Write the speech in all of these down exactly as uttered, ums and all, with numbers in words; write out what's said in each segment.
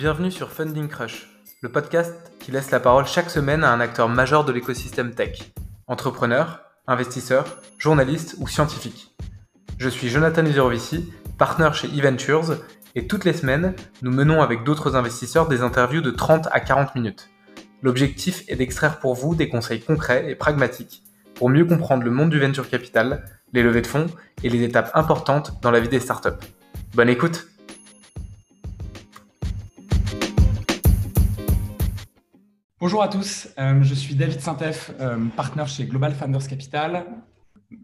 Bienvenue sur Funding Crush, le podcast qui laisse la parole chaque semaine à un acteur majeur de l'écosystème tech, entrepreneur, investisseur, journaliste ou scientifique. Je suis Jonathan Nuzirovici, partenaire chez e-Ventures, et toutes les semaines, nous menons avec d'autres investisseurs des interviews de trente à quarante minutes. L'objectif est d'extraire pour vous des conseils concrets et pragmatiques pour mieux comprendre le monde du venture capital, les levées de fonds et les étapes importantes dans la vie des startups. Bonne écoute! Bonjour à tous, euh, je suis David Saintef, euh, partenaire chez Global Founders Capital.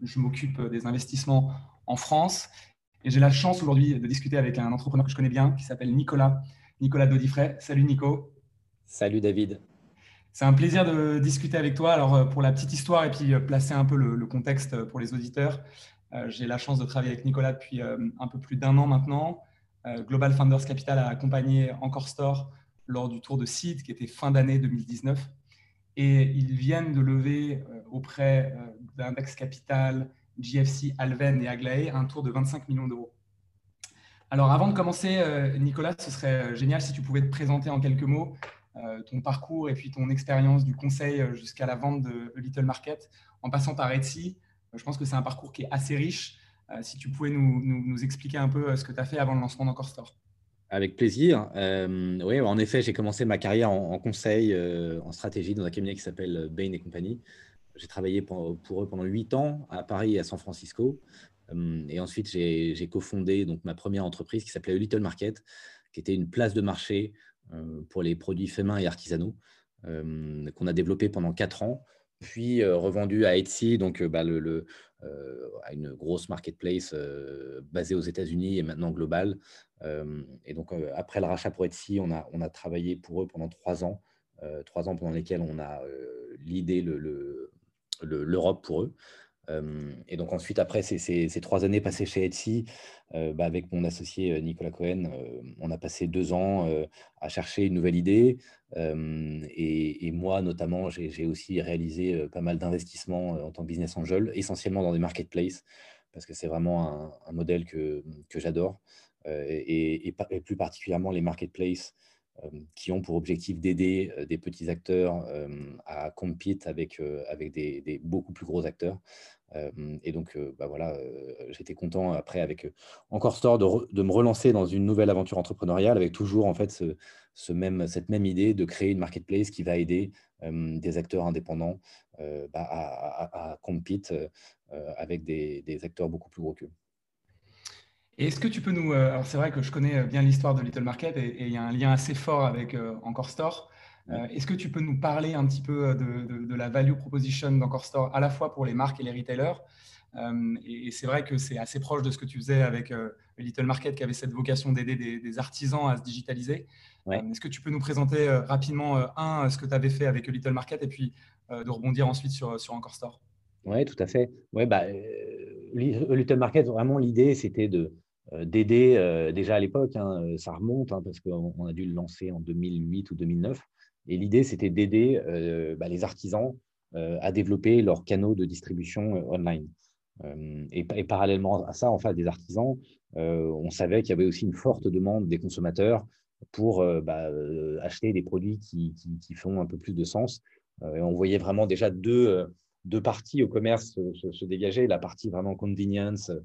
Je m'occupe des investissements en France et j'ai la chance aujourd'hui de discuter avec un entrepreneur que je connais bien qui s'appelle Nicolas, Nicolas Dodifray. Salut Nico. Salut David. C'est un plaisir de discuter avec toi. Alors pour la petite histoire et puis placer un peu le, le contexte pour les auditeurs, euh, j'ai la chance de travailler avec Nicolas depuis euh, un peu plus d'un an maintenant. Euh, Global Founders Capital a accompagné Ankorstore lors du tour de seed qui était fin d'année deux mille dix-neuf. Et ils viennent de lever euh, auprès euh, d'Index Capital, G F C, Alven et Aglaé un tour de vingt-cinq millions d'euros. Alors avant de commencer, euh, Nicolas, ce serait génial si tu pouvais te présenter en quelques mots euh, ton parcours et puis ton expérience du conseil jusqu'à la vente de Little Market en passant par Etsy. Euh, je pense que c'est un parcours qui est assez riche. Euh, si tu pouvais nous, nous, nous expliquer un peu ce que tu as fait avant le lancement d'Ankorstore. Avec plaisir. Euh, oui, en effet, j'ai commencé ma carrière en, en conseil, euh, en stratégie, dans un cabinet qui s'appelle Bain et compagnie. J'ai travaillé pour, pour eux pendant huit ans à Paris et à San Francisco. Euh, et ensuite, j'ai, j'ai cofondé donc, ma première entreprise qui s'appelait Little Market, qui était une place de marché euh, pour les produits faits main et artisanaux euh, qu'on a développé pendant quatre ans, puis euh, revendu à Etsy, donc euh, bah, le, le, euh, à une grosse marketplace euh, basée aux États-Unis et maintenant globale. Euh, et donc, euh, après le rachat pour Etsy, on a, on a travaillé pour eux pendant trois ans, euh, trois ans pendant lesquels on a euh, leadé le, le, le, l'Europe pour eux. Euh, et donc, ensuite, après ces, ces, ces trois années passées chez Etsy, euh, bah, avec mon associé Nicolas Cohen, euh, on a passé deux ans euh, à chercher une nouvelle idée. Euh, et, et moi, notamment, j'ai, j'ai aussi réalisé pas mal d'investissements en tant que business angel, essentiellement dans des marketplaces, parce que c'est vraiment un, un modèle que, que j'adore. Et, et, et plus particulièrement les marketplaces euh, qui ont pour objectif d'aider euh, des petits acteurs euh, à compete avec, euh, avec des, des beaucoup plus gros acteurs. Euh, et donc, euh, bah voilà, euh, j'étais content après avec Ankorstore de, re, de me relancer dans une nouvelle aventure entrepreneuriale avec toujours en fait ce, ce même, cette même idée de créer une marketplace qui va aider euh, des acteurs indépendants euh, bah, à, à, à compete euh, avec des, des acteurs beaucoup plus gros qu'eux. Et est-ce que tu peux nous… Alors, c'est vrai que je connais bien l'histoire de Little Market et il y a un lien assez fort avec euh, Ankorstore. Euh, est-ce que tu peux nous parler un petit peu de, de, de la value proposition d'Ankorstore à la fois pour les marques et les retailers euh, et, et c'est vrai que c'est assez proche de ce que tu faisais avec euh, Little Market qui avait cette vocation d'aider des, des artisans à se digitaliser. Ouais. Euh, est-ce que tu peux nous présenter euh, rapidement, euh, un, ce que tu avais fait avec Little Market et puis euh, de rebondir ensuite sur, sur Ankorstore? Oui, tout à fait. Ouais, bah, euh, Little Market, vraiment, l'idée, c'était de… d'aider, euh, déjà à l'époque, hein, ça remonte hein, parce qu'on a dû le lancer en deux mille huit ou deux mille neuf, et l'idée c'était d'aider euh, bah, les artisans euh, à développer leurs canaux de distribution euh, online. Euh, et, et parallèlement à ça, en face des artisans, euh, on savait qu'il y avait aussi une forte demande des consommateurs pour euh, bah, euh, acheter des produits qui, qui, qui font un peu plus de sens. Euh, et on voyait vraiment déjà deux… Euh, deux parties au commerce se, se, se dégageaient, la partie vraiment convenience euh,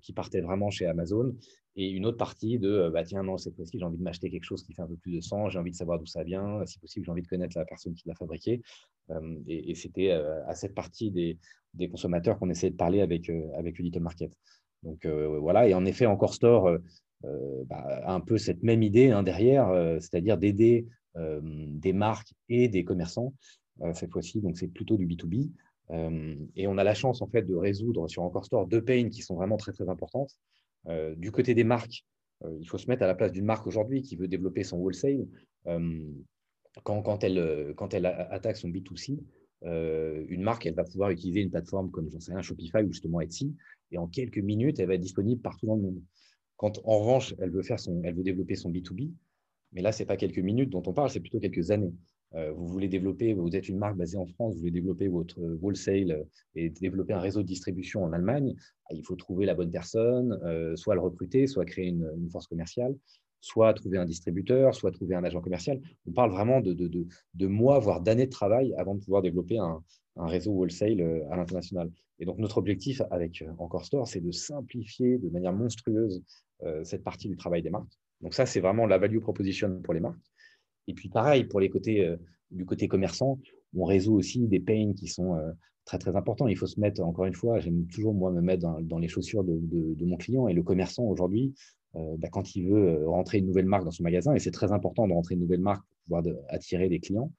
qui partait vraiment chez Amazon et une autre partie de euh, « bah tiens, non, cette fois-ci, j'ai envie de m'acheter quelque chose qui fait un peu plus de sens, j'ai envie de savoir d'où ça vient, si possible, j'ai envie de connaître la personne qui l'a fabriqué. Euh, » et, et c'était euh, à cette partie des, des consommateurs qu'on essayait de parler avec, euh, avec Little Market. Donc euh, voilà, et en effet, Ankorstore euh, euh, bah, a un peu cette même idée hein, derrière, euh, c'est-à-dire d'aider euh, des marques et des commerçants. Euh, cette fois-ci, donc c'est plutôt du B deux B. Euh, et on a la chance en fait de résoudre sur Ankorstore deux pains qui sont vraiment très très importantes. Euh, du côté des marques, euh, il faut se mettre à la place d'une marque aujourd'hui qui veut développer son wholesale. Euh, quand, quand, elle, quand elle attaque son B deux C, euh, une marque, elle va pouvoir utiliser une plateforme comme j'en sais rien, Shopify ou justement Etsy, et en quelques minutes, elle va être disponible partout dans le monde. Quand en revanche, elle veut, faire son, elle veut développer son B deux B, mais là, ce n'est pas quelques minutes dont on parle, c'est plutôt quelques années. Vous voulez développer, vous êtes une marque basée en France, vous voulez développer votre wholesale et développer un réseau de distribution en Allemagne, il faut trouver la bonne personne, soit le recruter, soit créer une, une force commerciale. soit trouver un distributeur, soit trouver un agent commercial. On parle vraiment de, de, de, de mois, voire d'années de travail avant de pouvoir développer un, un réseau wholesale à l'international. Et donc, notre objectif avec Ankorstore, c'est de simplifier de manière monstrueuse euh, cette partie du travail des marques. Donc ça, c'est vraiment la value proposition pour les marques. Et puis, pareil, pour les côtés, euh, du côté commerçant, on résout aussi des pains qui sont euh, très, très importants. Il faut se mettre, encore une fois, j'aime toujours moi me mettre dans, dans les chaussures de, de, de mon client. Et le commerçant, aujourd'hui, euh, bah, quand il veut rentrer une nouvelle marque dans son magasin, et c'est très important de rentrer une nouvelle marque pour pouvoir de, attirer des clients,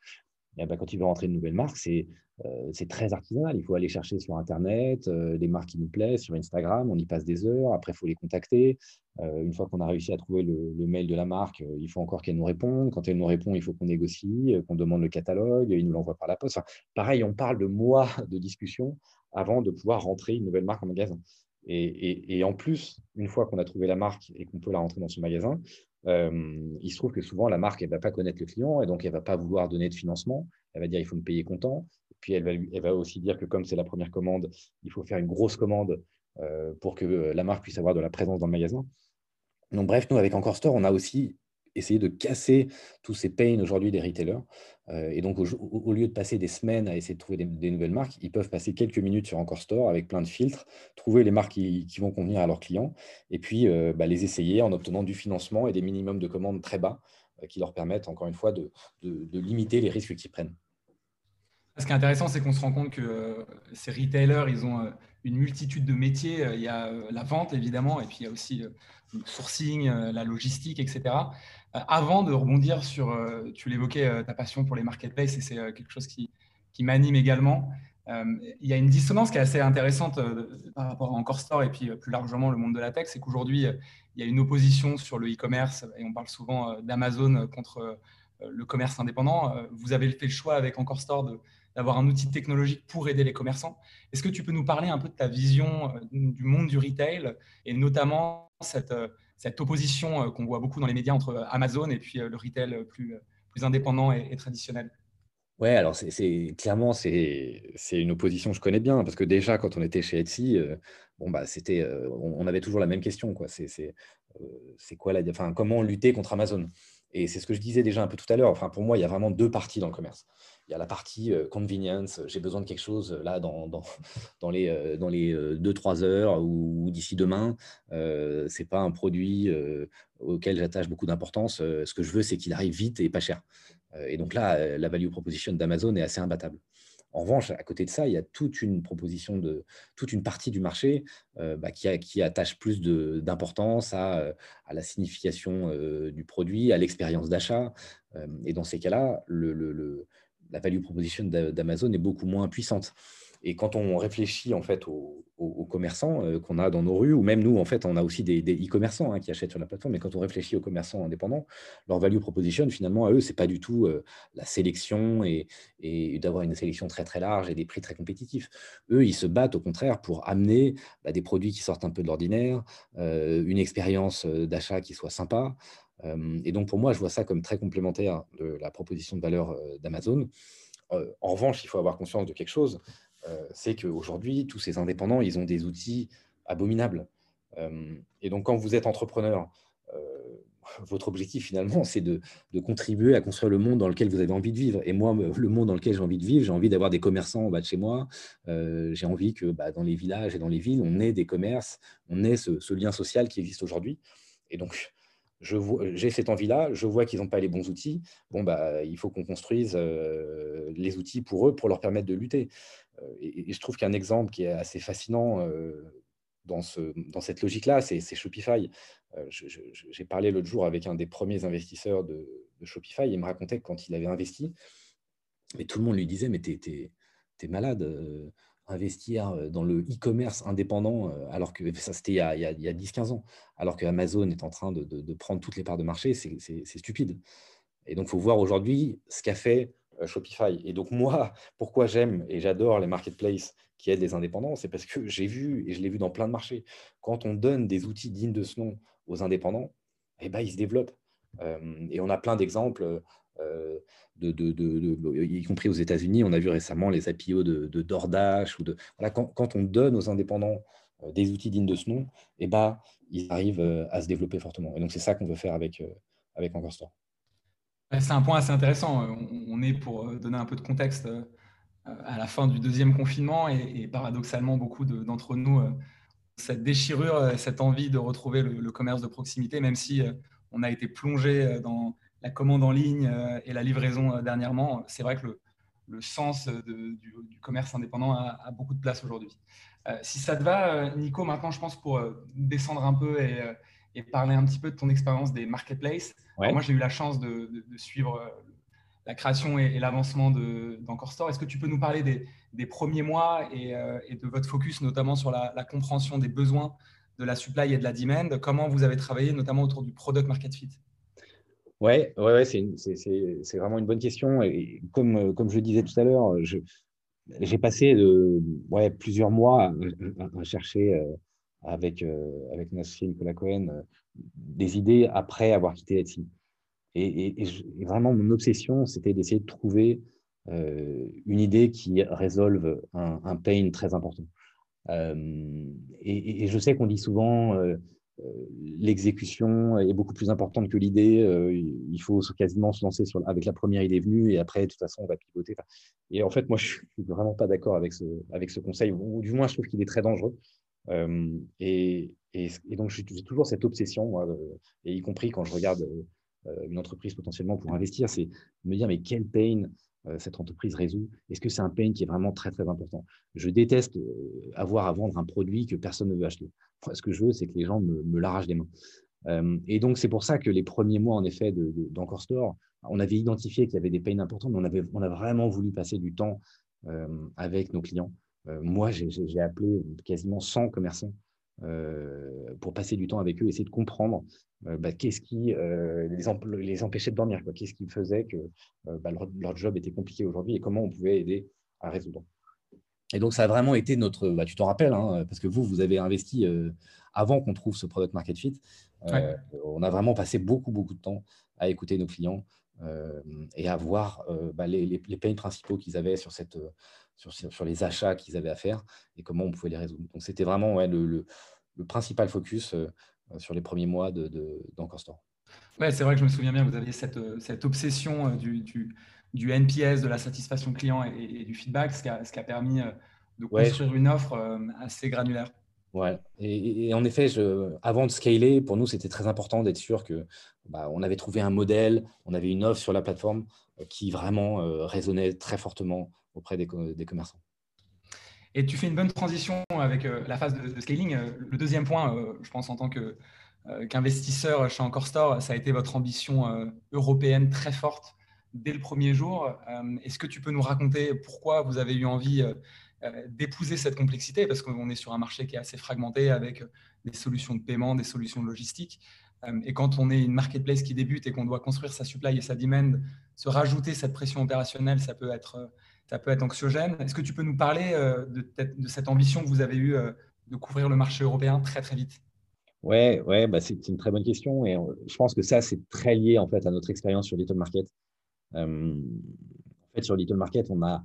et bah, quand il veut rentrer une nouvelle marque, c'est euh, c'est très artisanal. Il faut aller chercher sur Internet euh, des marques qui nous plaisent, sur Instagram, on y passe des heures. Après, il faut les contacter. Euh, une fois qu'on a réussi à trouver le, le mail de la marque, euh, il faut encore qu'elle nous réponde. Quand elle nous répond, il faut qu'on négocie, euh, qu'on demande le catalogue, il nous l'envoie par la poste. Enfin, pareil, on parle de mois de discussion avant de pouvoir rentrer une nouvelle marque en magasin. Et, et, et en plus, une fois qu'on a trouvé la marque et qu'on peut la rentrer dans son magasin, Euh, il se trouve que souvent la marque elle ne va pas connaître le client et donc elle ne va pas vouloir donner de financement, elle va dire il faut me payer comptant, et puis elle va, elle va aussi dire que comme c'est la première commande, il faut faire une grosse commande euh, pour que la marque puisse avoir de la présence dans le magasin. Donc bref, nous avec Ankorstore, on a aussi essayé de casser tous ces pains aujourd'hui des retailers euh, et donc au, au lieu de passer des semaines à essayer de trouver des, des nouvelles marques, ils peuvent passer quelques minutes sur Ankorstore avec plein de filtres, trouver les marques qui, qui vont convenir à leurs clients et puis euh, bah, les essayer en obtenant du financement et des minimums de commandes très bas euh, qui leur permettent encore une fois de, de, de limiter les risques qu'ils prennent. Ce qui est intéressant, c'est qu'on se rend compte que euh, ces retailers, ils ont euh, une multitude de métiers. Il y a euh, la vente, évidemment, et puis il y a aussi euh, le sourcing, euh, la logistique, et cetera. Euh, avant de rebondir sur, euh, tu l'évoquais, euh, ta passion pour les marketplaces, et c'est euh, quelque chose qui, qui m'anime également. Euh, il y a une dissonance qui est assez intéressante euh, par rapport à Ankorstore et puis euh, plus largement le monde de la tech. C'est qu'aujourd'hui, euh, il y a une opposition sur le e-commerce et on parle souvent euh, d'Amazon contre euh, le commerce indépendant. Euh, vous avez fait le choix avec Ankorstore de d'avoir un outil technologique pour aider les commerçants. Est-ce que tu peux nous parler un peu de ta vision du monde du retail et notamment cette, cette opposition qu'on voit beaucoup dans les médias entre Amazon et puis le retail plus, plus indépendant et, et traditionnel ? Ouais, alors c'est, c'est, clairement, c'est, c'est une opposition que je connais bien parce que déjà, quand on était chez Etsy, euh, bon, bah, c'était, euh, on, on avait toujours la même question, quoi. C'est, c'est, euh, c'est quoi la, enfin, comment lutter contre Amazon ? Et c'est ce que je disais déjà un peu tout à l'heure. Enfin, pour moi, il y a vraiment deux parties dans le commerce. Il y a la partie euh, convenience, j'ai besoin de quelque chose là dans, dans, dans les euh, dans les deux trois heures ou, ou d'ici demain. Euh, ce n'est pas un produit euh, auquel j'attache beaucoup d'importance. Euh, ce que je veux, c'est qu'il arrive vite et pas cher. Euh, et donc là, euh, la value proposition d'Amazon est assez imbattable. En revanche, à côté de ça, il y a toute une proposition de toute une partie du marché euh, bah, qui, a, qui attache plus de, d'importance à, à la signification euh, du produit, à l'expérience d'achat. Euh, et dans ces cas-là, le, le, le, la value proposition d'Amazon est beaucoup moins puissante. Et quand on réfléchit en fait aux, aux, aux commerçants euh, qu'on a dans nos rues, ou même nous, en fait, on a aussi des, des e-commerçants hein, qui achètent sur la plateforme, mais quand on réfléchit aux commerçants indépendants, leur value proposition, finalement, à eux, ce n'est pas du tout euh, la sélection et, et d'avoir une sélection très, très large et des prix très compétitifs. Eux, ils se battent au contraire pour amener bah, des produits qui sortent un peu de l'ordinaire, euh, une expérience d'achat qui soit sympa. Euh, et donc, pour moi, je vois ça comme très complémentaire de la proposition de valeur euh, d'Amazon. Euh, en revanche, il faut avoir conscience de quelque chose. Euh, c'est qu'aujourd'hui, tous ces indépendants, ils ont des outils abominables. Euh, et donc, quand vous êtes entrepreneur, euh, votre objectif, finalement, c'est de, de contribuer à construire le monde dans lequel vous avez envie de vivre. Et moi, le monde dans lequel j'ai envie de vivre, j'ai envie d'avoir des commerçants en bas de chez moi. Euh, j'ai envie que bah, dans les villages et dans les villes, on ait des commerces, on ait ce, ce lien social qui existe aujourd'hui. Et donc, Je vois, j'ai cette envie-là, je vois qu'ils n'ont pas les bons outils, bon, bah, il faut qu'on construise euh, les outils pour eux, pour leur permettre de lutter. Euh, et, et je trouve qu'un exemple qui est assez fascinant euh, dans, ce, dans cette logique-là, c'est, c'est Shopify. Euh, je, je, j'ai parlé l'autre jour avec un des premiers investisseurs de, de Shopify, il me racontait que quand il avait investi, et tout le monde lui disait « mais t'es, t'es, t'es malade euh, ». Investir dans le e-commerce indépendant, alors que ça c'était il y a, il y a dix quinze ans, alors que Amazon est en train de, de, de prendre toutes les parts de marché, c'est, c'est, c'est stupide. Et donc, il faut voir aujourd'hui ce qu'a fait Shopify. Et donc, moi, pourquoi j'aime et j'adore les marketplaces qui aident les indépendants, c'est parce que j'ai vu, et je l'ai vu dans plein de marchés, quand on donne des outils dignes de ce nom aux indépendants, eh ben, ils se développent. Et on a plein d'exemples. De, de, de, de, y compris aux États-Unis, on a vu récemment les A P I de, de DoorDash. Ou de, voilà, quand, quand on donne aux indépendants euh, des outils dignes de ce nom, et bah, ils arrivent euh, à se développer fortement. Et donc, c'est ça qu'on veut faire avec, euh, avec Ankorstore. C'est un point assez intéressant. On est, pour donner un peu de contexte, à la fin du deuxième confinement, et, et paradoxalement, beaucoup de, d'entre nous, cette déchirure, cette envie de retrouver le, le commerce de proximité, même si on a été plongé dans la commande en ligne et la livraison dernièrement, c'est vrai que le, le sens de, du, du commerce indépendant a, a beaucoup de place aujourd'hui. Euh, si ça te va, Nico, maintenant, je pense, pour descendre un peu et, et parler un petit peu de ton expérience des marketplaces. Ouais. Moi, j'ai eu la chance de, de, de suivre la création et, et l'avancement de, d'Ankorstore. Est-ce que tu peux nous parler des, des premiers mois et, euh, et de votre focus, notamment sur la, la compréhension des besoins de la supply et de la demand? Comment vous avez travaillé, notamment autour du product market fit? Ouais, ouais, ouais, c'est, une, c'est, c'est, c'est vraiment une bonne question. Et comme, comme je le disais tout à l'heure, je, j'ai passé de, ouais, plusieurs mois à, à chercher euh, avec, euh, avec notre associé Nicolas Cohen euh, des idées après avoir quitté Etsy. Et, et, et, je, et vraiment, mon obsession, c'était d'essayer de trouver euh, une idée qui résolve un, un pain très important. Euh, et, et je sais qu'on dit souvent… Euh, l'exécution est beaucoup plus importante que l'idée. Il faut quasiment se lancer sur, avec la première idée venue, et après, de toute façon, on va pivoter. Et en fait, moi, je ne suis vraiment pas d'accord avec ce, avec ce conseil, ou du moins, je trouve qu'il est très dangereux. Et, et, et donc, j'ai toujours cette obsession, moi, et y compris quand je regarde une entreprise potentiellement pour investir, c'est de me dire, mais quel pain cette entreprise résout? Est-ce que c'est un pain qui est vraiment très, très important? Je déteste avoir à vendre un produit que personne ne veut acheter. Ce que je veux, c'est que les gens me, me l'arrachent des mains. Euh, et donc, c'est pour ça que les premiers mois, en effet, de, de, d'Ankorstore, on avait identifié qu'il y avait des pains importants, mais on, avait, on a vraiment voulu passer du temps euh, avec nos clients. Euh, moi, j'ai, j'ai appelé quasiment cent commerçants euh, pour passer du temps avec eux, essayer de comprendre euh, bah, qu'est-ce qui euh, les, emp- les empêchait de dormir, quoi. Qu'est-ce qui faisait que euh, bah, leur, leur job était compliqué aujourd'hui, et comment on pouvait aider à résoudre. Et donc, ça a vraiment été notre… Bah, tu t'en rappelles, hein, parce que vous, vous avez investi euh, avant qu'on trouve ce product market fit. Euh, ouais. On a vraiment passé beaucoup, beaucoup de temps à écouter nos clients euh, et à voir euh, bah, les, les, les pains principaux qu'ils avaient sur, cette, sur, sur les achats qu'ils avaient à faire et comment on pouvait les résoudre. Donc, c'était vraiment ouais, le, le, le principal focus euh, sur les premiers mois de, de, d'Ankorstore. Ouais, c'est vrai que je me souviens bien, vous aviez cette, cette obsession du… du... du N P S, de la satisfaction client et, et du feedback, ce qui a, ce qui a permis de construire ouais. une offre assez granulaire. Ouais. Et, et en effet, je, avant de scaler, pour nous, c'était très important d'être sûr que bah, on avait trouvé un modèle, on avait une offre sur la plateforme qui vraiment euh, résonnait très fortement auprès des, des commerçants. Et tu fais une bonne transition avec euh, la phase de, de scaling. Le deuxième point, euh, je pense, en tant que, euh, qu'investisseur chez Ankorstore, ça a été votre ambition euh, européenne très forte dès le premier jour. Est-ce que tu peux nous raconter pourquoi vous avez eu envie d'épouser cette complexité? Parce qu'on est sur un marché qui est assez fragmenté avec des solutions de paiement, des solutions de logistique. Et quand on est une marketplace qui débute et qu'on doit construire sa supply et sa demand, se rajouter cette pression opérationnelle, ça peut être, ça peut être anxiogène. Est-ce que tu peux nous parler de, de cette ambition que vous avez eue de couvrir le marché européen très, très vite? Ouais, ouais, bah c'est, c'est une très bonne question. Et je pense que ça, c'est très lié en fait, à notre expérience sur Little Market. Euh, en fait, sur Little Market, on a,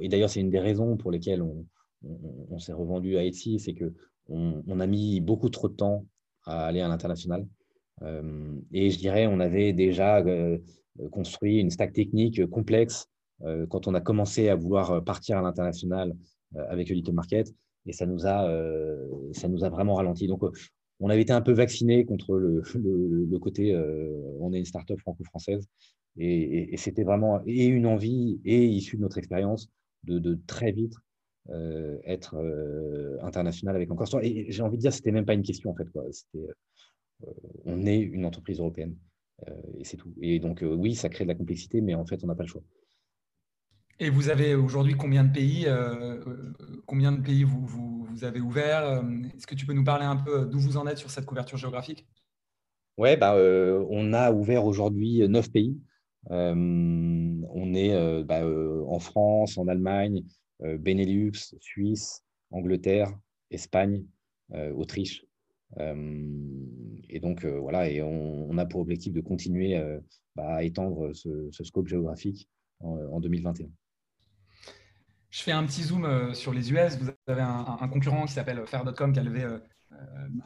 et d'ailleurs c'est une des raisons pour lesquelles on, on, on s'est revendu à Etsy, c'est que on, on a mis beaucoup trop de temps à aller à l'international. Euh, et je dirais, on avait déjà euh, construit une stack technique complexe euh, quand on a commencé à vouloir partir à l'international euh, avec Little Market, et ça nous a, euh, ça nous a vraiment ralenti. Donc, euh, on avait été un peu vacciné contre le, le, le côté euh, on est une start-up franco-française. Et, et, et c'était vraiment et une envie et issue de notre expérience de, de très vite euh, être euh, international avec Ankorstore. Et j'ai envie de dire, c'était même pas une question en fait. Quoi. C'était, euh, on est une entreprise européenne euh, et c'est tout. Et donc euh, oui, ça crée de la complexité, mais en fait, on n'a pas le choix. Et vous avez aujourd'hui combien de pays, euh, combien de pays vous, vous, vous avez ouverts? Est-ce que tu peux nous parler un peu d'où vous en êtes sur cette couverture géographique? Ouais, bah, euh, on a ouvert aujourd'hui neuf pays. Euh, on est euh, bah, euh, en France, en Allemagne, euh, Benelux, Suisse, Angleterre, Espagne, euh, Autriche. Euh, et donc euh, voilà, et on, on a pour objectif de continuer euh, bah, à étendre ce, ce scope géographique en, en deux mille vingt et un. Je fais un petit zoom sur les U S. Vous avez un, un concurrent qui s'appelle Fair point com qui a levé euh,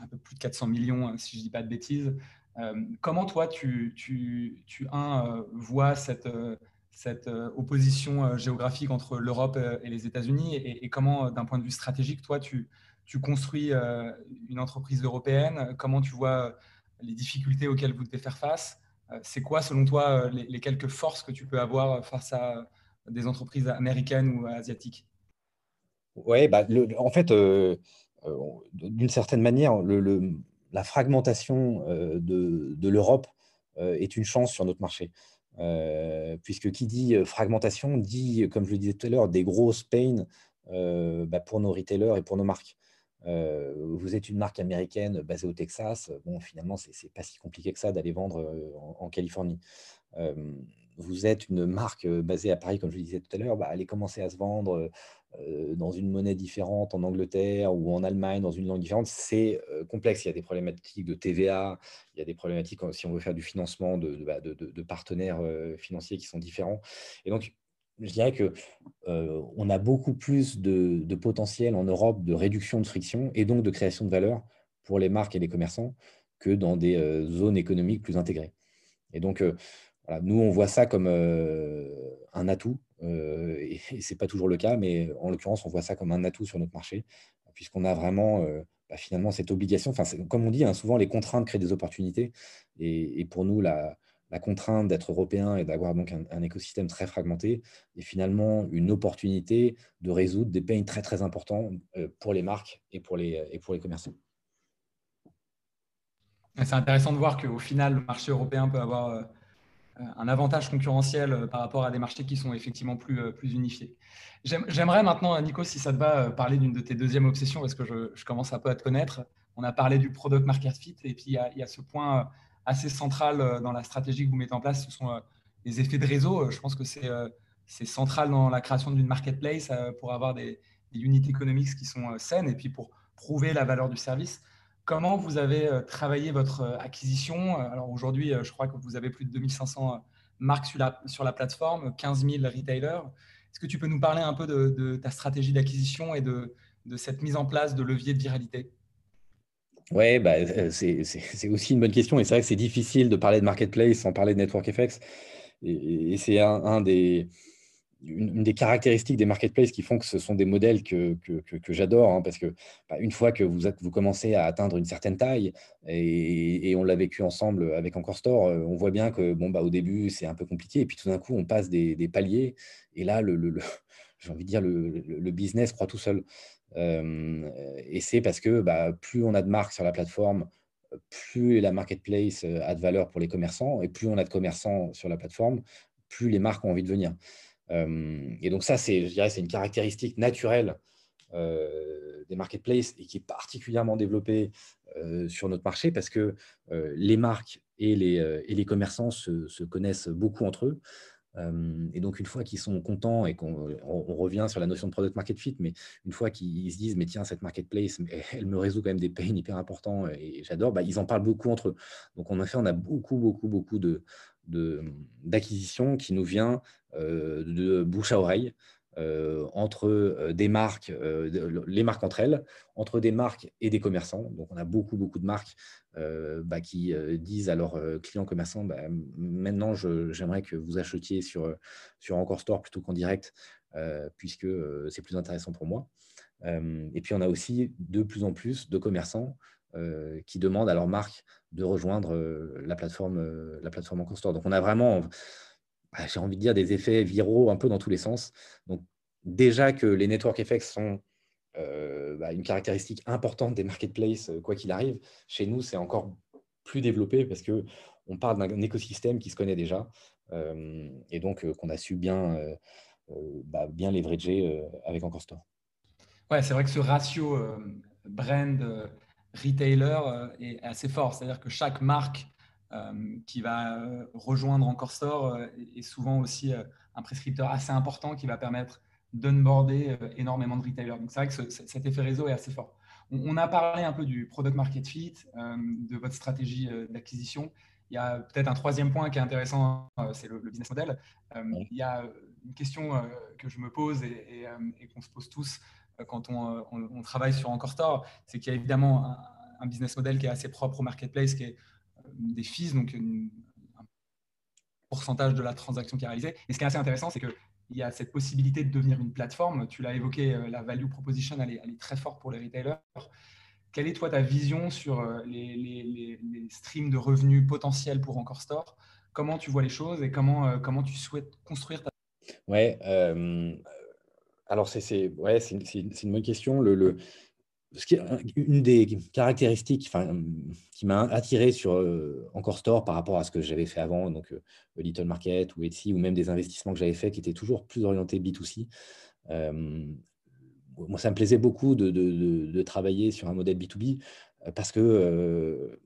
un peu plus de quatre cents millions, si je ne dis pas de bêtises. Euh, comment toi, tu, tu, tu un, euh, vois cette, euh, cette euh, opposition euh, géographique entre l'Europe euh, et les États-Unis et, et comment, euh, d'un point de vue stratégique, toi, tu, tu construis euh, une entreprise européenne? Comment tu vois euh, les difficultés auxquelles vous devez faire face? euh, C'est quoi, selon toi, euh, les, les quelques forces que tu peux avoir face à euh, des entreprises américaines ou asiatiques? Oui, bah, en fait, euh, euh, d'une certaine manière, le, le, la fragmentation euh, de, de l'Europe euh, est une chance sur notre marché. Euh, puisque qui dit fragmentation dit, comme je le disais tout à l'heure, des grosses pains euh, bah, pour nos retailers et pour nos marques. Euh, vous êtes une marque américaine basée au Texas, bon, finalement, ce n'est pas si compliqué que ça d'aller vendre euh, en, en Californie. Euh, Vous êtes une marque basée à Paris, comme je le disais tout à l'heure, bah, allez commencer à se vendre euh, dans une monnaie différente en Angleterre ou en Allemagne, dans une langue différente, c'est euh, complexe. Il y a des problématiques de T V A, il y a des problématiques si on veut faire du financement de, de, de, de partenaires euh, financiers qui sont différents. Et donc, je dirais qu'on euh, a beaucoup plus de, de potentiel en Europe de réduction de friction et donc de création de valeur pour les marques et les commerçants que dans des euh, zones économiques plus intégrées. Et donc, euh, voilà, nous, on voit ça comme euh, un atout, euh, et, et ce n'est pas toujours le cas, mais en l'occurrence, on voit ça comme un atout sur notre marché, puisqu'on a vraiment euh, bah, finalement cette obligation. Enfin, comme on dit, hein, souvent, les contraintes créent des opportunités. Et, et pour nous, la, la contrainte d'être européen et d'avoir donc un, un écosystème très fragmenté est finalement une opportunité de résoudre des pains très, très importants euh, pour les marques et pour les, et pour les commerçants. C'est intéressant de voir qu'au final, le marché européen peut avoir... Euh... un avantage concurrentiel par rapport à des marchés qui sont effectivement plus, plus unifiés. J'aimerais maintenant, Nico, si ça te va, parler d'une de tes deuxièmes obsessions, parce que je, je commence un peu à te connaître. On a parlé du product market fit, et puis il y a, il y a ce point assez central dans la stratégie que vous mettez en place, ce sont les effets de réseau. Je pense que c'est, c'est central dans la création d'une marketplace pour avoir des, des unit economics qui sont saines, et puis pour prouver la valeur du service. Comment vous avez travaillé votre acquisition? Alors aujourd'hui, je crois que vous avez plus de deux mille cinq cents marques sur la, sur la plateforme, quinze mille retailers. Est-ce que tu peux nous parler un peu de, de ta stratégie d'acquisition et de, de cette mise en place de leviers de viralité? Oui, bah, c'est, c'est, c'est aussi une bonne question. Et c'est vrai que c'est difficile de parler de marketplace sans parler de network effects. Et, et c'est un, un des... une des caractéristiques des marketplaces qui font que ce sont des modèles que, que, que, que j'adore, hein, parce que bah, une fois que vous, êtes, vous commencez à atteindre une certaine taille, et, et on l'a vécu ensemble avec Ankorstore, on voit bien que bon, bah, au début c'est un peu compliqué, et puis tout d'un coup on passe des, des paliers, et là le, le, le, j'ai envie de dire le, le, le business croît tout seul. Euh, et c'est parce que bah, plus on a de marques sur la plateforme, plus la marketplace a de valeur pour les commerçants, et plus on a de commerçants sur la plateforme, plus les marques ont envie de venir. Et donc ça, c'est, je dirais, c'est une caractéristique naturelle euh, des marketplaces et qui est particulièrement développée euh, sur notre marché parce que euh, les marques et les, euh, et les commerçants se, se connaissent beaucoup entre eux. Euh, et donc, une fois qu'ils sont contents et qu'on on, on revient sur la notion de product market fit, mais une fois qu'ils se disent « mais tiens, cette marketplace, elle me résout quand même des pains hyper importants et j'adore bah, », ils en parlent beaucoup entre eux. Donc, en effet, on a beaucoup, beaucoup, beaucoup de... De, d'acquisition qui nous vient euh, de bouche à oreille euh, entre des marques, euh, de, les marques entre elles, entre des marques et des commerçants. Donc, on a beaucoup, beaucoup de marques euh, bah, qui euh, disent à leurs clients commerçants bah, « Maintenant, je, j'aimerais que vous achetiez sur, sur Ankorstore plutôt qu'en direct, euh, puisque euh, c'est plus intéressant pour moi. Euh, » Et puis, on a aussi de plus en plus de commerçants Euh, qui demandent à leur marque de rejoindre euh, la plateforme, euh, la plateforme Ankorstore. Donc, on a vraiment, bah, j'ai envie de dire, des effets viraux un peu dans tous les sens. Donc, déjà que les network effects sont euh, bah, une caractéristique importante des marketplaces, quoi qu'il arrive, chez nous, c'est encore plus développé parce que on parle d'un écosystème qui se connaît déjà euh, et donc euh, qu'on a su bien, euh, euh, bah, bien leverager euh, avec Ankorstore. Ouais, c'est vrai que ce ratio euh, brand euh... retailer est assez fort, c'est-à-dire que chaque marque euh, qui va rejoindre Ankorstore euh, est souvent aussi euh, un prescripteur assez important qui va permettre d'onboarder euh, énormément de retailers. Donc c'est vrai que ce, cet effet réseau est assez fort. On, on a parlé un peu du product market fit, euh, de votre stratégie euh, d'acquisition. Il y a peut-être un troisième point qui est intéressant, euh, c'est le, le business model. Euh, il y a une question euh, que je me pose et, et, euh, et qu'on se pose tous euh, quand on, on, on travaille sur Ankorstore, c'est qu'il y a évidemment un, un business model qui est assez propre au marketplace, qui est euh, des fees, donc une, un pourcentage de la transaction qui est réalisée. Et ce qui est assez intéressant, c'est que il y a cette possibilité de devenir une plateforme. Tu l'as évoqué, la value proposition, elle est, elle est très forte pour les retailers. Quelle est, toi, ta vision sur les, les, les streams de revenus potentiels pour Ankorstore? Comment tu vois les choses et comment, comment tu souhaites construire ta… Ouais, euh, alors c'est, c'est, ouais, c'est, c'est, c'est une bonne question. Le, le, ce qui est une des caractéristiques enfin, qui m'a attiré sur euh, Ankorstore par rapport à ce que j'avais fait avant, donc euh, Little Market ou Etsy, ou même des investissements que j'avais faits qui étaient toujours plus orientés B deux C. Euh, moi, ça me plaisait beaucoup de, de, de, de travailler sur un modèle B deux B euh, parce qu'on euh,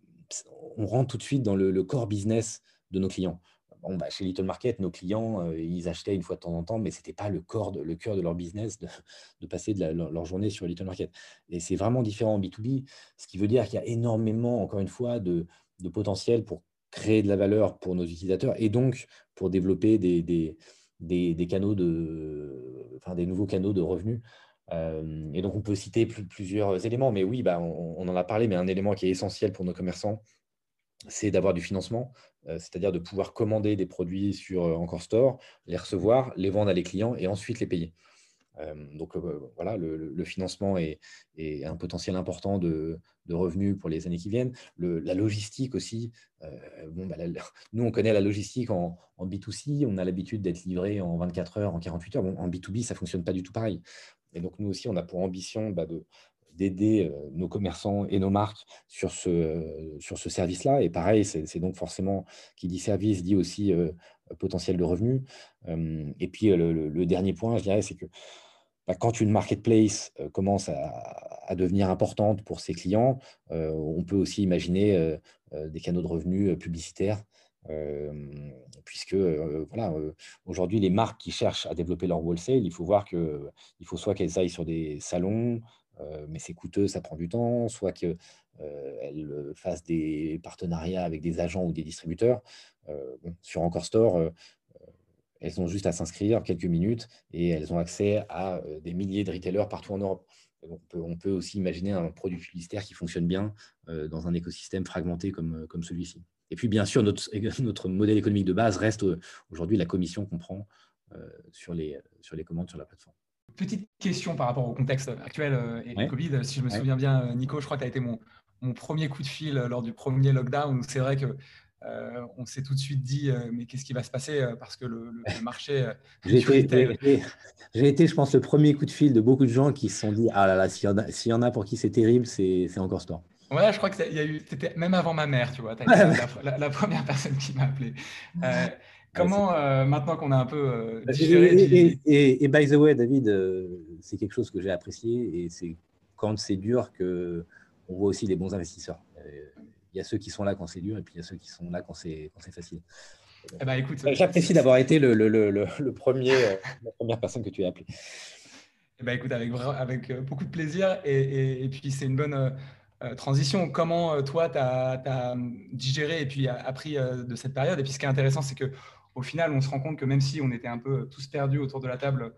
rentre tout de suite dans le, le core business de nos clients. Bon, bah, chez Little Market, nos clients, euh, ils achetaient une fois de temps en temps, mais ce n'était pas le, corps de, le cœur de leur business de, de passer de la, leur journée sur Little Market. Et c'est vraiment différent en B deux B, ce qui veut dire qu'il y a énormément, encore une fois, de, de potentiel pour créer de la valeur pour nos utilisateurs et donc pour développer des, des, des, des, canaux de, enfin, des nouveaux canaux de revenus. Euh, et donc, on peut citer plus, plusieurs éléments, mais oui, bah, on, on en a parlé, mais un élément qui est essentiel pour nos commerçants, c'est d'avoir du financement, c'est-à-dire de pouvoir commander des produits sur Ankorstore, les recevoir, les vendre à les clients et ensuite les payer. Donc voilà, le, le financement est, est un potentiel important de, de revenus pour les années qui viennent. Le, la logistique aussi, euh, bon, bah, la, nous on connaît la logistique en, en B deux C, on a l'habitude d'être livré en vingt-quatre heures, en quarante-huit heures. Bon, en B deux B, ça ne fonctionne pas du tout pareil. Et donc nous aussi, on a pour ambition bah, de... d'aider nos commerçants et nos marques sur ce, sur ce service-là. Et pareil, c'est, c'est donc forcément, qui dit service, dit aussi euh, potentiel de revenus. Euh, et puis, le, le, le dernier point, je dirais, c'est que bah, quand une marketplace euh, commence à, à devenir importante pour ses clients, euh, on peut aussi imaginer euh, des canaux de revenus publicitaires, euh, puisque euh, voilà, euh, aujourd'hui, les marques qui cherchent à développer leur wholesale, il faut voir qu'il euh, faut soit qu'elles aillent sur des salons, Euh, mais c'est coûteux, ça prend du temps, soit qu'elles euh, fassent des partenariats avec des agents ou des distributeurs. Euh, bon, sur Ankorstore, euh, elles ont juste à s'inscrire quelques minutes et elles ont accès à euh, des milliers de retailers partout en Europe. On peut, on peut aussi imaginer un produit publicitaire qui fonctionne bien euh, dans un écosystème fragmenté comme, comme celui-ci. Et puis, bien sûr, notre, notre modèle économique de base reste euh, aujourd'hui la commission qu'on prend euh, sur les, sur les commandes sur la plateforme. Petite question par rapport au contexte actuel et ouais. Covid. Si je me souviens bien, Nico, je crois que tu as été mon, mon premier coup de fil lors du premier lockdown. C'est vrai qu'on euh, s'est tout de suite dit euh, « mais qu'est-ce qui va se passer ?» parce que le, le marché… J'ai été, j'ai, j'ai été, je pense, le premier coup de fil de beaucoup de gens qui se sont dit « ah là là, s'il y en a, s'il y en a pour qui c'est terrible, c'est, c'est Ankorstore ». Ouais, je crois que il y a eu… T'étais, même avant ma mère, tu vois, tu as été la, la, la première personne qui m'a appelé. Euh, Comment, euh, maintenant qu'on a un peu euh, digéré… Et, et, et, et by the way, David, euh, c'est quelque chose que j'ai apprécié et c'est quand c'est dur qu'on voit aussi les bons investisseurs. Il y a ceux qui sont là quand c'est dur et puis il y a ceux qui sont là quand c'est, quand c'est facile. Eh ben, écoute, j'apprécie d'avoir été le, le, le, le, le premier, la première personne que tu as appelée. Eh ben, écoute, avec, avec beaucoup de plaisir et, et, et puis c'est une bonne… transition, comment toi tu as digéré et puis appris de cette période? Et puis ce qui est intéressant, c'est qu'au final, on se rend compte que même si on était un peu tous perdus autour de la table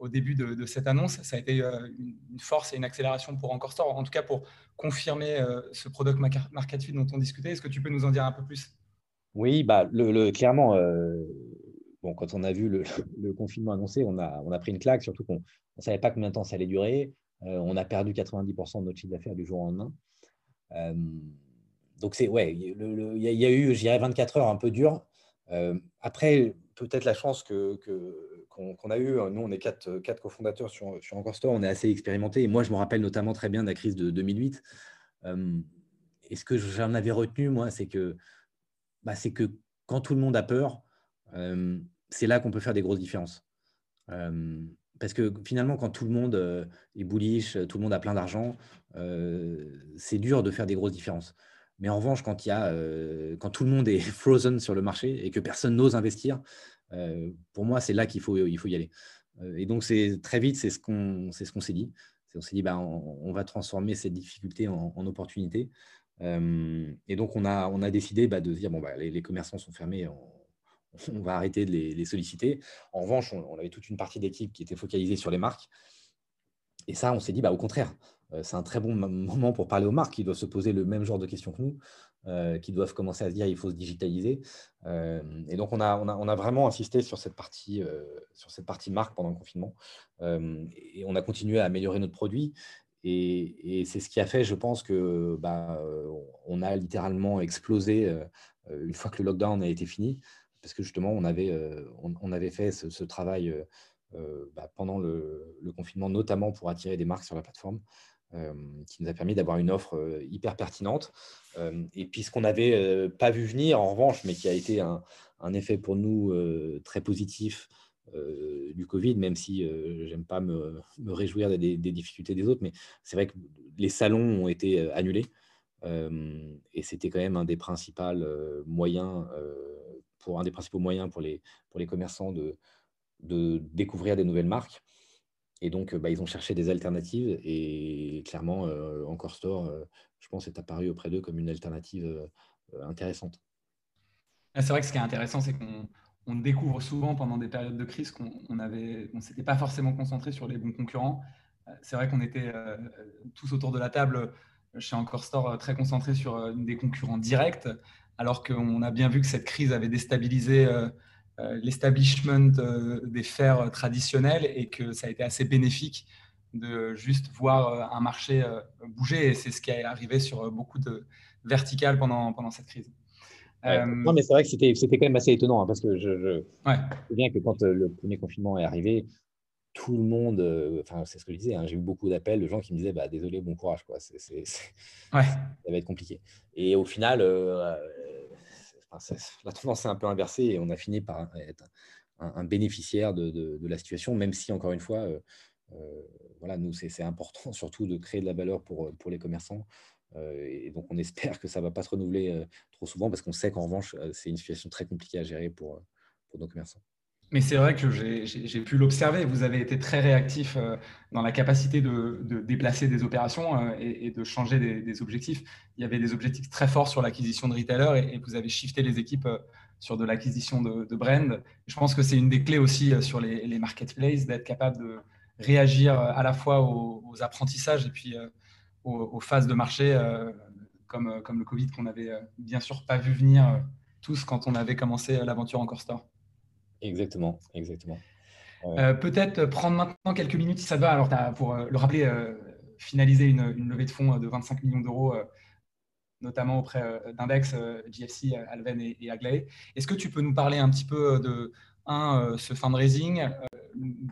au début de, de cette annonce, ça a été une force et une accélération pour Ankorstore, en tout cas pour confirmer ce product market fit dont on discutait. Est-ce que tu peux nous en dire un peu plus? Oui, bah, le, le, clairement, euh, bon, quand on a vu le, le confinement annoncé, on a, on a pris une claque, surtout qu'on ne savait pas combien de temps ça allait durer. Euh, on a perdu quatre-vingt-dix pour cent de notre chiffre d'affaires du jour au lendemain. Euh, donc, c'est, ouais, il y, y a eu, je dirais, vingt-quatre heures un peu dures. Euh, après, peut-être la chance que, que, qu'on, qu'on a eue, nous, on est quatre, quatre cofondateurs sur, sur Ankorstore, on est assez expérimentés. Et moi, je me rappelle notamment très bien de la crise de deux mille huit. Euh, et ce que j'en avais retenu, moi, c'est que, bah, c'est que quand tout le monde a peur, euh, c'est là qu'on peut faire des grosses différences. Euh, Parce que finalement, quand tout le monde est bullish, tout le monde a plein d'argent, euh, c'est dur de faire des grosses différences. Mais en revanche, quand, il y a, euh, quand tout le monde est frozen sur le marché et que personne n'ose investir, euh, pour moi, c'est là qu'il faut, il faut y aller. Et donc, c'est, très vite, c'est ce qu'on, c'est ce qu'on s'est dit. C'est, on s'est dit, bah, on, on va transformer cette difficulté en, en opportunité. Euh, et donc, on a, on a décidé bah, de dire, bon, bah, les, les commerçants sont fermés, on, on va arrêter de les, les solliciter. En revanche, on, on avait toute une partie d'équipe qui était focalisée sur les marques. Et ça, on s'est dit, bah, au contraire, euh, c'est un très bon moment pour parler aux marques qui doivent se poser le même genre de questions que nous, euh, qui doivent commencer à se dire, il faut se digitaliser. Euh, et donc, on a, on a, on a vraiment insisté sur cette partie, euh, sur cette partie marque pendant le confinement. Euh, et on a continué à améliorer notre produit. Et, et c'est ce qui a fait, je pense, que bah, on a littéralement explosé euh, une fois que le lockdown a été fini, parce que justement, on avait, euh, on, on avait fait ce, ce travail euh, Euh, bah, pendant le, le confinement, notamment pour attirer des marques sur la plateforme, euh, qui nous a permis d'avoir une offre euh, hyper pertinente. Euh, et puis, ce qu'on n'avait euh, pas vu venir, en revanche, mais qui a été un, un effet pour nous euh, très positif euh, du Covid, même si euh, j'aime pas me, me réjouir des, des difficultés des autres, mais c'est vrai que les salons ont été annulés euh, et c'était quand même un des principaux euh, moyens euh, pour un des principaux moyens pour les, pour les commerçants de de découvrir des nouvelles marques. Et donc, bah, ils ont cherché des alternatives. Et clairement, euh, Ankorstore, euh, je pense, est apparu auprès d'eux comme une alternative euh, intéressante. C'est vrai que ce qui est intéressant, c'est qu'on on découvre souvent pendant des périodes de crise qu'on on avait, on s'était pas forcément concentré sur les bons concurrents. C'est vrai qu'on était euh, tous autour de la table chez Ankorstore très concentrés sur euh, des concurrents directs, alors qu'on a bien vu que cette crise avait déstabilisé euh, l'establishment des fairs traditionnels et que ça a été assez bénéfique de juste voir un marché bouger. Et c'est ce qui est arrivé sur beaucoup de verticales pendant, pendant cette crise. Ouais, euh... Non, mais c'est vrai que c'était, c'était quand même assez étonnant hein, parce que je, je... Ouais. C'est bien que quand le premier confinement est arrivé, tout le monde, euh, enfin, c'est ce que je disais, hein, j'ai eu beaucoup d'appels de gens qui me disaient bah, « désolé, bon courage, quoi. C'est, c'est, c'est... Ouais. Ça va être compliqué ». Et au final… Euh, euh, la tendance est un peu inversée et on a fini par être un, un bénéficiaire de, de, de la situation, même si, encore une fois, euh, euh, voilà, nous, c'est, c'est important surtout de créer de la valeur pour, pour les commerçants. Euh, et donc, on espère que ça ne va pas se renouveler euh, trop souvent parce qu'on sait qu'en revanche, c'est une situation très compliquée à gérer pour, pour nos commerçants. Mais c'est vrai que j'ai, j'ai, j'ai pu l'observer. Vous avez été très réactif euh, dans la capacité de, de déplacer des opérations euh, et, et de changer des, des objectifs. Il y avait des objectifs très forts sur l'acquisition de retailers et, et vous avez shifté les équipes euh, sur de l'acquisition de, de brands. Je pense que c'est une des clés aussi euh, sur les, les marketplaces, d'être capable de réagir à la fois aux, aux apprentissages et puis euh, aux, aux phases de marché euh, comme, comme le Covid qu'on n'avait euh, bien sûr pas vu venir euh, tous quand on avait commencé l'aventure Ankorstore. Exactement, exactement. Ouais. Euh, peut-être prendre maintenant quelques minutes, si ça te va, alors pour euh, le rappeler, euh, finaliser une, une levée de fonds de vingt-cinq millions d'euros, euh, notamment auprès euh, d'Index, euh, G F C, Alven et, et Aglaé. Est-ce que tu peux nous parler un petit peu de, un, euh, ce fundraising, euh,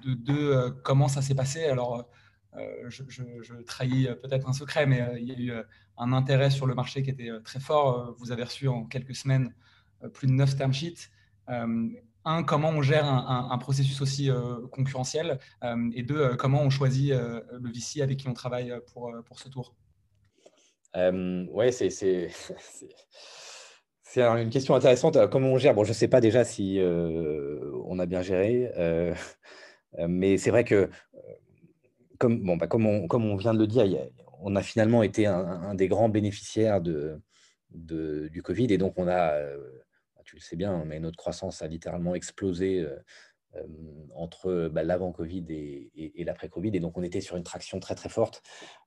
de deux, euh, comment ça s'est passé? Alors, euh, je, je, je trahis peut-être un secret, mais euh, il y a eu euh, un intérêt sur le marché qui était euh, très fort. Vous avez reçu en quelques semaines euh, plus de neuf term sheets. Euh, Un, comment on gère un, un, un processus aussi euh, concurrentiel euh, et deux, euh, comment on choisit euh, le V C avec qui on travaille pour, pour ce tour. euh, Oui, c'est, c'est, c'est, c'est une question intéressante. Comment on gère? Bon, je ne sais pas déjà si euh, on a bien géré, euh, mais c'est vrai que, comme, bon, bah, comme, on, comme on vient de le dire, il y a, on a finalement été un, un des grands bénéficiaires de, de, du Covid et donc on a… Euh, tu le sais bien, mais notre croissance a littéralement explosé euh, entre bah, l'avant-Covid et, et, et l'après-Covid. Et donc, on était sur une traction très, très forte.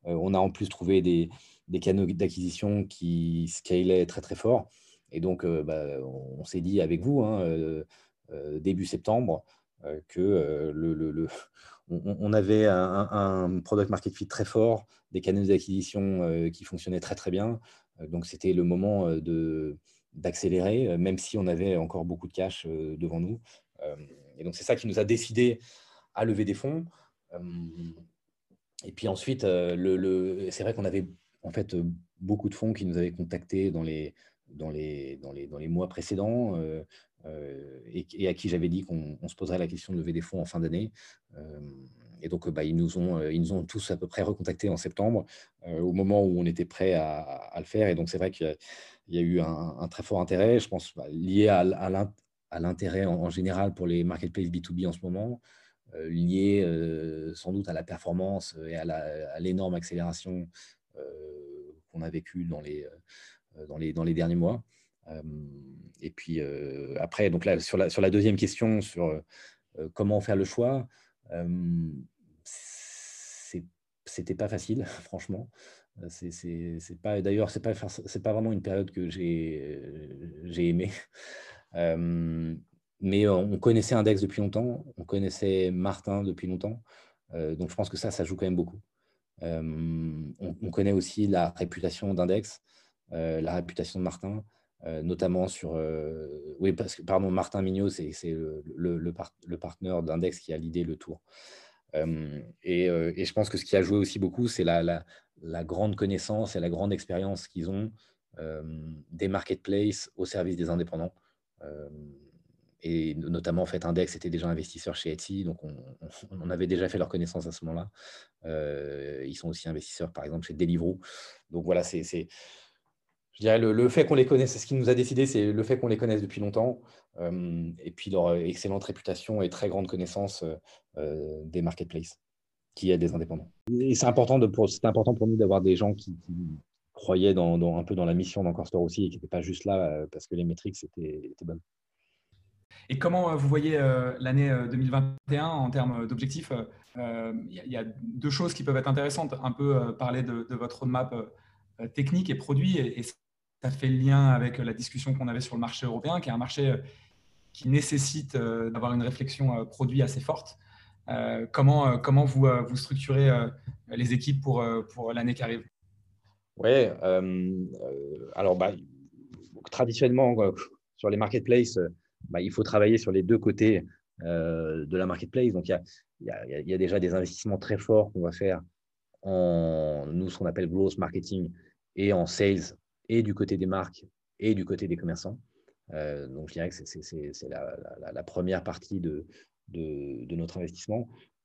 Euh, on a en plus trouvé des, des canaux d'acquisition qui scalaient très, très fort. Et donc, euh, bah, on, on s'est dit avec vous, hein, euh, euh, début septembre, euh, que euh, le, le, le, on, on avait un, un product market fit très fort, des canaux d'acquisition euh, qui fonctionnaient très, très bien. Donc, c'était le moment de… d'accélérer, même si on avait encore beaucoup de cash devant nous. Et donc, c'est ça qui nous a décidé à lever des fonds. Et puis ensuite, le, le, c'est vrai qu'on avait en fait beaucoup de fonds qui nous avaient contactés dans les, dans les, dans les, dans les mois précédents et, et à qui j'avais dit qu'on on se poserait la question de lever des fonds en fin d'année. Et donc, bah, ils, nous ont, ils nous ont tous à peu près recontactés en septembre, euh, au moment où on était prêt à, à le faire. Et donc, c'est vrai qu'il y a, il y a eu un, un très fort intérêt, je pense, bah, lié à, à l'intérêt en, en général pour les marketplaces B deux B en ce moment, euh, lié euh, sans doute à la performance et à, la, à l'énorme accélération euh, qu'on a vécue dans les, dans, les, dans les derniers mois. Euh, et puis euh, après, donc là, sur, la, sur la deuxième question, sur euh, comment faire le choix, euh, c'était pas facile, franchement. C'est pas d'ailleurs c'est pas c'est pas vraiment une période que j'ai j'ai aimé, euh, mais on connaissait Index depuis longtemps, on connaissait Martin depuis longtemps, euh, donc je pense que ça ça joue quand même beaucoup. Euh, on, on connaît aussi la réputation d'Index, euh, la réputation de Martin, euh, notamment sur euh, oui parce que pardon Martin Mignot, c'est le le, le, par, le partenaire d'Index qui a l'idée le tour. Euh, et, euh, et je pense que ce qui a joué aussi beaucoup, c'est la, la, la grande connaissance et la grande expérience qu'ils ont euh, des marketplaces au service des indépendants, euh, et notamment en fait Index était déjà investisseur chez Etsy, donc on, on, on avait déjà fait leur connaissance à ce moment-là. Euh, ils sont aussi investisseurs par exemple chez Deliveroo, donc voilà, c'est, c'est, je dirais le, le fait qu'on les connaisse, ce qui nous a décidé, c'est le fait qu'on les connaisse depuis longtemps, euh, et puis leur excellente réputation et très grande connaissance euh, Euh, des marketplaces, qui aident des indépendants. Et c'est important, important pour nous d'avoir des gens qui, qui croyaient dans, dans, un peu dans la mission d'Ankorstore aussi, et qui n'étaient pas juste là parce que les métriques étaient, étaient bonnes. Et comment vous voyez euh, l'année deux mille vingt et un en termes d'objectifs? Il euh, y, y a deux choses qui peuvent être intéressantes. Un peu euh, parler de, de votre roadmap euh, technique et produit, et, et ça fait lien avec la discussion qu'on avait sur le marché européen, qui est un marché euh, qui nécessite euh, d'avoir une réflexion euh, produit assez forte. Euh, comment, euh, comment vous, euh, vous structurez euh, les équipes pour, euh, pour l'année qui arrive? Oui, euh, euh, alors bah, traditionnellement, euh, sur les marketplaces, euh, bah, il faut travailler sur les deux côtés euh, de la marketplace. Donc, il y, y, y a déjà des investissements très forts qu'on va faire en, nous, ce qu'on appelle growth marketing, et en sales, et du côté des marques, et du côté des commerçants. Euh, donc, je dirais que c'est la, la, la première partie de… De, de notre investissement,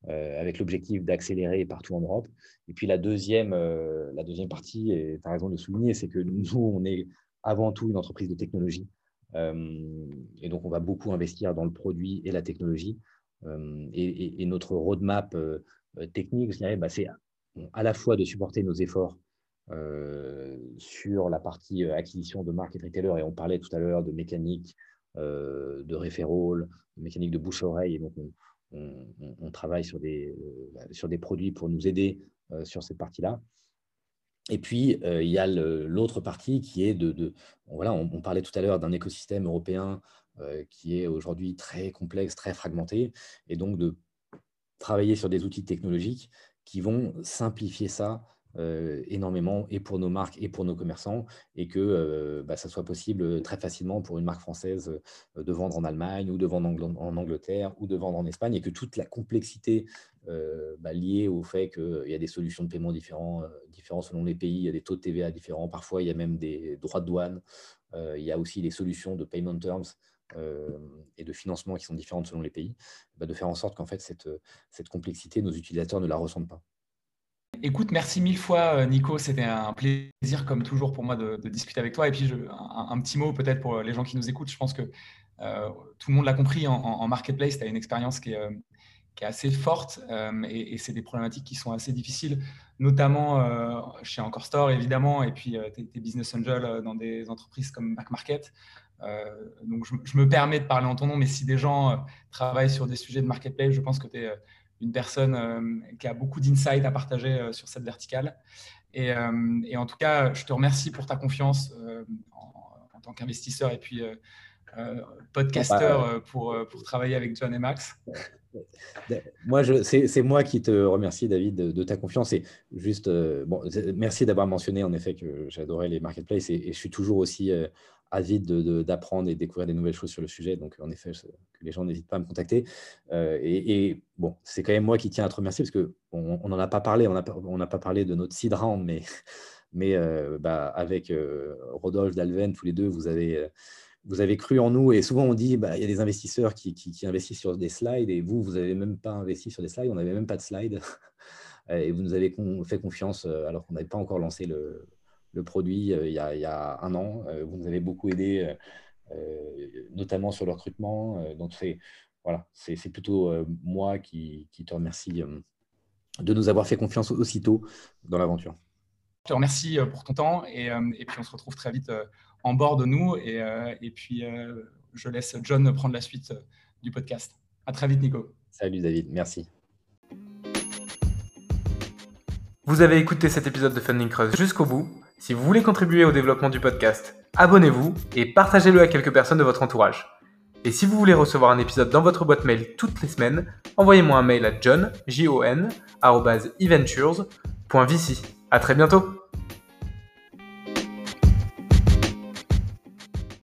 euh, avec l'objectif d'accélérer partout en Europe. Et puis la deuxième, euh, la deuxième partie, et tu as raison de le souligner, c'est que nous, on est avant tout une entreprise de technologie. Euh, et donc, on va beaucoup investir dans le produit et la technologie. Euh, et, et, et notre roadmap euh, technique, je dirais, bah, c'est à la fois de supporter nos efforts euh, sur la partie acquisition de marques et de retailers. Et on parlait tout à l'heure de mécanique, Euh, de référol, de mécanique de bouche-oreille. Et donc, on, on, on travaille sur des, euh, sur des produits pour nous aider euh, sur cette partie-là. Et puis, euh, il y a l'autre partie qui est de… de voilà, on, on parlait tout à l'heure d'un écosystème européen euh, qui est aujourd'hui très complexe, très fragmenté, et donc de travailler sur des outils technologiques qui vont simplifier ça Euh, énormément, et pour nos marques et pour nos commerçants, et que euh, bah, ça soit possible très facilement pour une marque française euh, de vendre en Allemagne, ou de vendre en Angleterre, ou de vendre en Espagne, et que toute la complexité euh, bah, liée au fait qu'il euh, y a des solutions de paiement différents, euh, différents selon les pays, il y a des taux de T V A différents, parfois il y a même des droits de douane, euh, il y a aussi des solutions de payment terms euh, et de financement qui sont différentes selon les pays, bah, de faire en sorte qu'en fait cette, cette complexité, nos utilisateurs ne la ressentent pas. Écoute, merci mille fois, Nico. C'était un plaisir, comme toujours, pour moi de, de discuter avec toi. Et puis, je, un, un petit mot peut-être pour les gens qui nous écoutent. Je pense que euh, tout le monde l'a compris, en, en marketplace, tu as une expérience qui est, euh, qui est assez forte, euh, et, et c'est des problématiques qui sont assez difficiles, notamment euh, chez Ankorstore, évidemment, et puis euh, tes, tes business angels dans des entreprises comme Back Market. Euh, donc, je, je me permets de parler en ton nom, mais si des gens euh, travaillent sur des sujets de marketplace, je pense que tu es… Euh, une personne euh, qui a beaucoup d'insights à partager euh, sur cette verticale. Et, euh, et en tout cas, je te remercie pour ta confiance euh, en, en tant qu'investisseur, et puis euh, euh, podcasteur euh, pour, pour travailler avec John et Max. Moi, c'est moi qui te remercie, David, de, de ta confiance. Et juste, euh, bon, merci d'avoir mentionné en effet que j'adorais les marketplaces, et, et je suis toujours aussi euh, avide d'apprendre et découvrir des nouvelles choses sur le sujet. Donc, en effet, que les gens n'hésitent pas à me contacter. Euh, et, et bon, c'est quand même moi qui tiens à te remercier, parce qu'on n'en a pas parlé, on n'a on n'a pas parlé de notre seed round, mais, mais euh, bah, avec euh, Rodolphe d'Alven, tous les deux, vous avez… Euh, Vous avez cru en nous, et souvent on dit, bah, il y a des investisseurs qui, qui, qui investissent sur des slides, et vous, vous n'avez même pas investi sur des slides, on n'avait même pas de slides, et vous nous avez con, fait confiance alors qu'on n'avait pas encore lancé le, le produit euh, il, y a, il y a un an. Euh, vous nous avez beaucoup aidé, euh, notamment sur le recrutement. Euh, donc c'est voilà, c'est plutôt euh, moi qui, qui te remercie euh, de nous avoir fait confiance aussitôt dans l'aventure. Je te remercie pour ton temps et, et puis on se retrouve très vite en bord de nous. Et, et puis, je laisse John prendre la suite du podcast. À très vite, Nico. Salut, David. Merci. Vous avez écouté cet épisode de Funding Crush jusqu'au bout. Si vous voulez contribuer au développement du podcast, abonnez-vous et partagez-le à quelques personnes de votre entourage. Et si vous voulez recevoir un épisode dans votre boîte mail toutes les semaines, envoyez-moi un mail à john arobase e ventures point v c. À très bientôt.